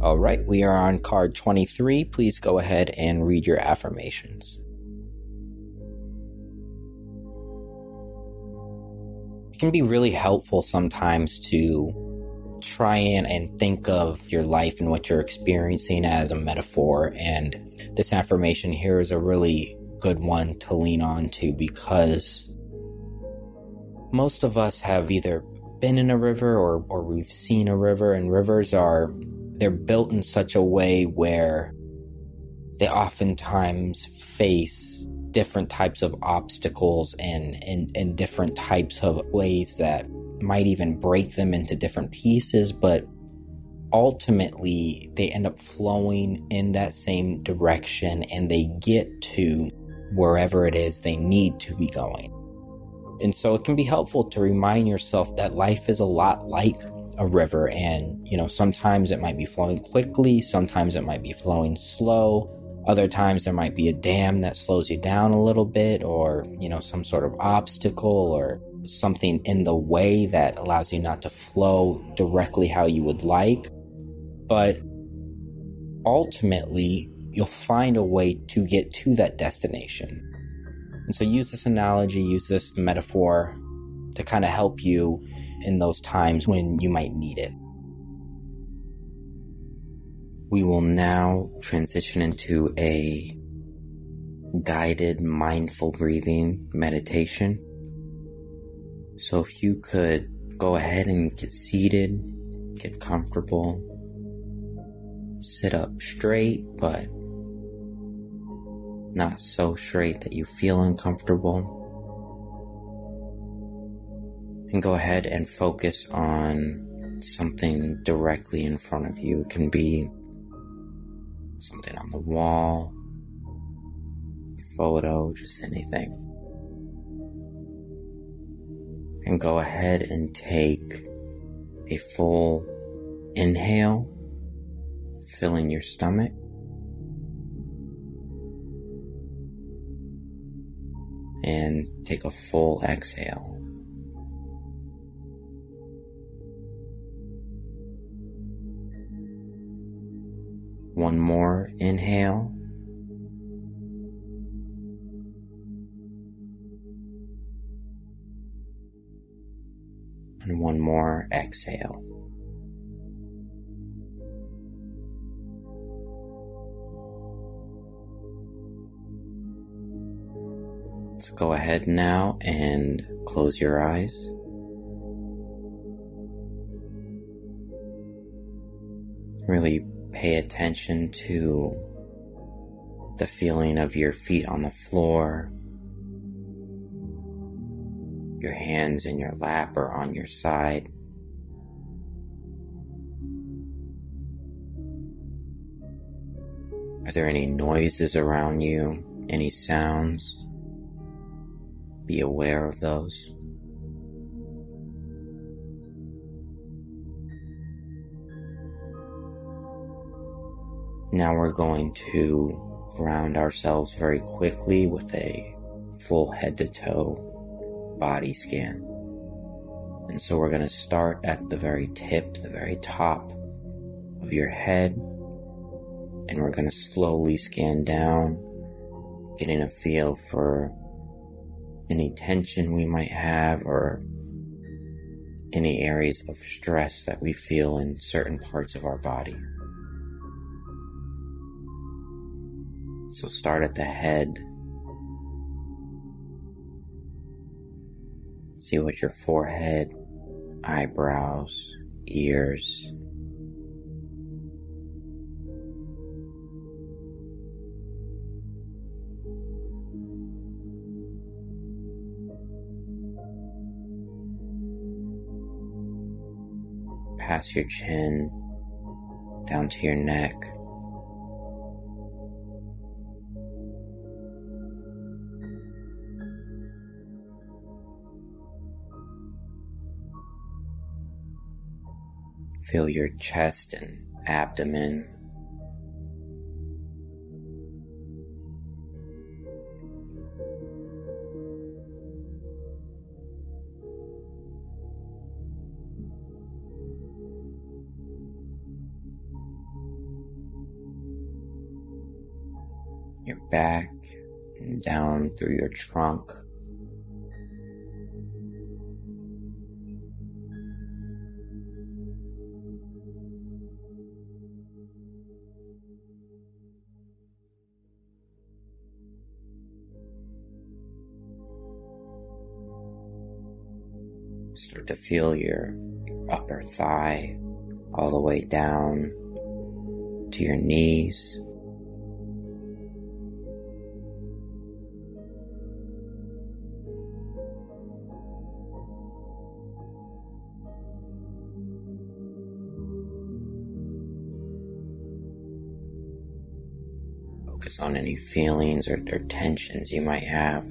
All right, we are on card 23. Please go ahead and read your affirmations. It can be really helpful sometimes to try and think of your life and what you're experiencing as a metaphor, and this affirmation here is a really good one to lean on to, because most of us have either been in a river or we've seen a river, and rivers they're built in such a way where they oftentimes face different types of obstacles and different types of ways that might even break them into different pieces, but ultimately they end up flowing in that same direction and they get to wherever it is they need to be going. And so it can be helpful to remind yourself that life is a lot like a river, and sometimes it might be flowing quickly, sometimes it might be flowing slow, other times there might be a dam that slows you down a little bit, or some sort of obstacle or something in the way that allows you not to flow directly how you would like. But ultimately, you'll find a way to get to that destination. And so use this analogy, use this metaphor to kind of help you in those times when you might need it. We will now transition into a guided mindful breathing meditation. So if you could go ahead and get seated, get comfortable, sit up straight, but not so straight that you feel uncomfortable. And go ahead and focus on something directly in front of you. It can be something on the wall, a photo, just anything. And go ahead and take a full inhale, filling your stomach. And take a full exhale. One more inhale. And one more exhale. So go ahead now and close your eyes. Really pay attention to the feeling of your feet on the floor, your hands in your lap or on your side. Are there any noises around you? Any sounds? Be aware of those. Now we're going to ground ourselves very quickly with a full head to toe body scan. And so we're going to start at the very tip, the very top of your head, and we're going to slowly scan down, getting a feel for any tension we might have or any areas of stress that we feel in certain parts of our body. So start at the head. See what your forehead, eyebrows, ears, past your chin, down to your neck. Feel your chest and abdomen. your back and down through your trunk. Start to feel your upper thigh all the way down to your knees. Focus on any feelings or tensions you might have.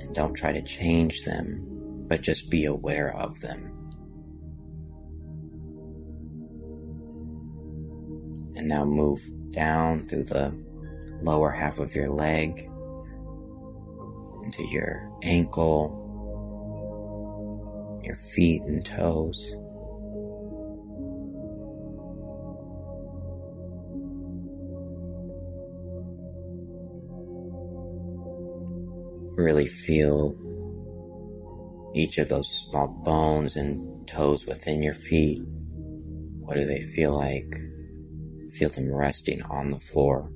And don't try to change them, but just be aware of them. And now move down through the lower half of your leg, into your ankle, your feet and toes. Really feel each of those small bones and toes within your feet. What do they feel like? Feel them resting on the floor,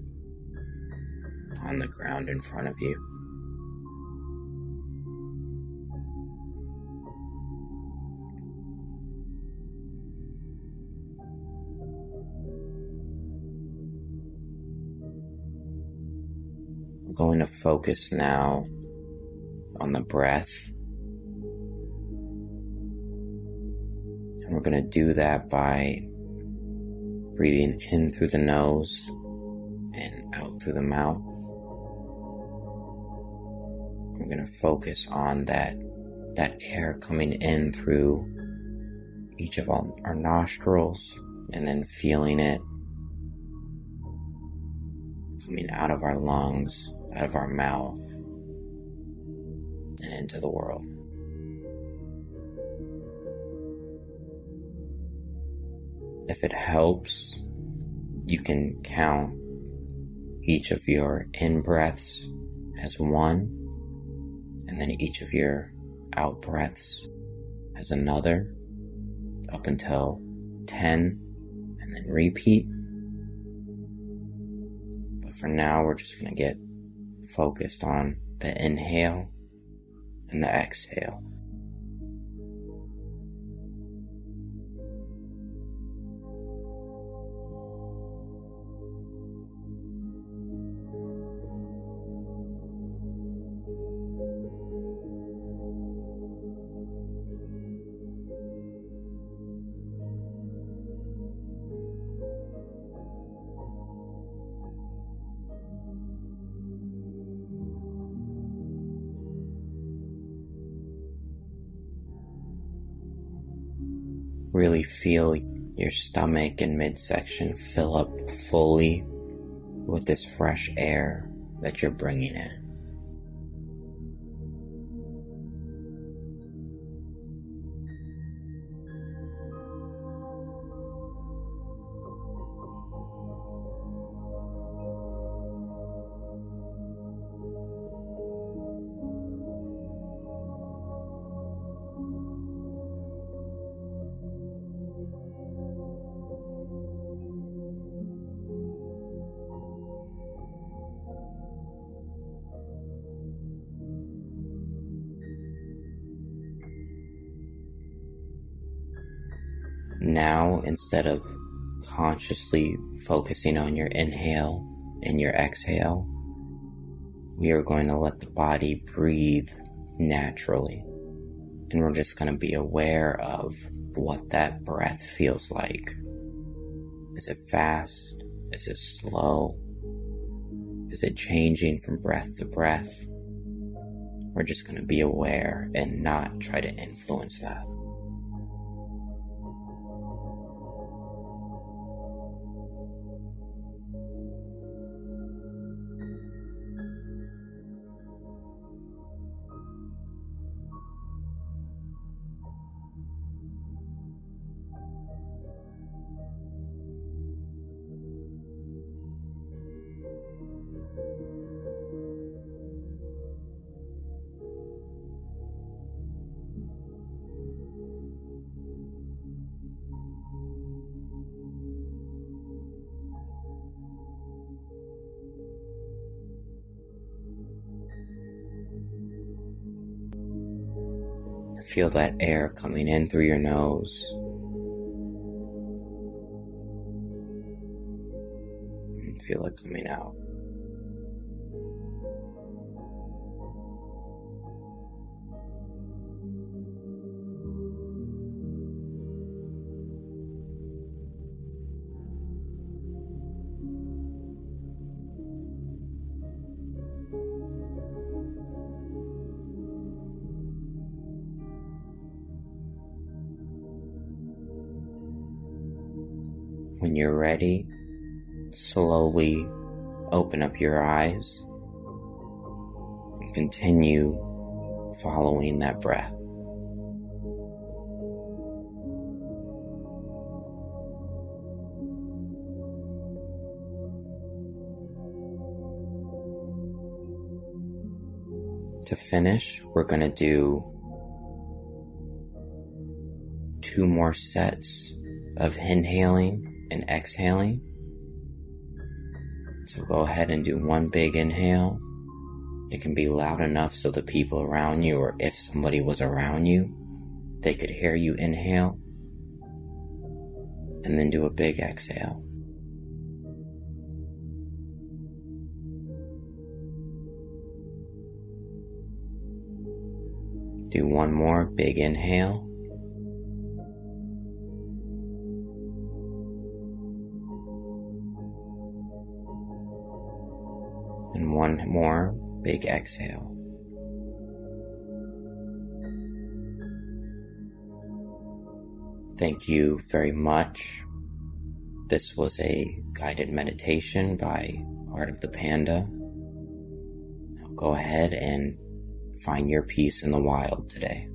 on the ground in front of you. I'm going to focus now on the breath. And we're going to do that by breathing in through the nose and out through the mouth. We're going to focus on that air coming in through each of our nostrils and then feeling it coming out of our lungs, out of our mouth, and into the world. If it helps, you can count each of your in-breaths as one, and then each of your out-breaths as another, up until 10, and then repeat. But for now, we're just going to get focused on the inhale and the exhale. Really feel your stomach and midsection fill up fully with this fresh air that you're bringing in. Now, instead of consciously focusing on your inhale and your exhale, we are going to let the body breathe naturally. And we're just going to be aware of what that breath feels like. Is it fast? Is it slow? Is it changing from breath to breath? We're just going to be aware and not try to influence that. Feel that air coming in through your nose. And feel it coming out. When you're ready, slowly open up your eyes and continue following that breath. To finish, we're going to do 2 more sets of inhaling and exhaling. So go ahead and do 1 big inhale. It can be loud enough so the people around you, or if somebody was around you, they could hear you inhale. And then do a big exhale. Do 1 more big inhale. And 1 more big exhale. Thank you very much. This was a guided meditation by Art of the Panda. Now go ahead and find your peace in the wild today.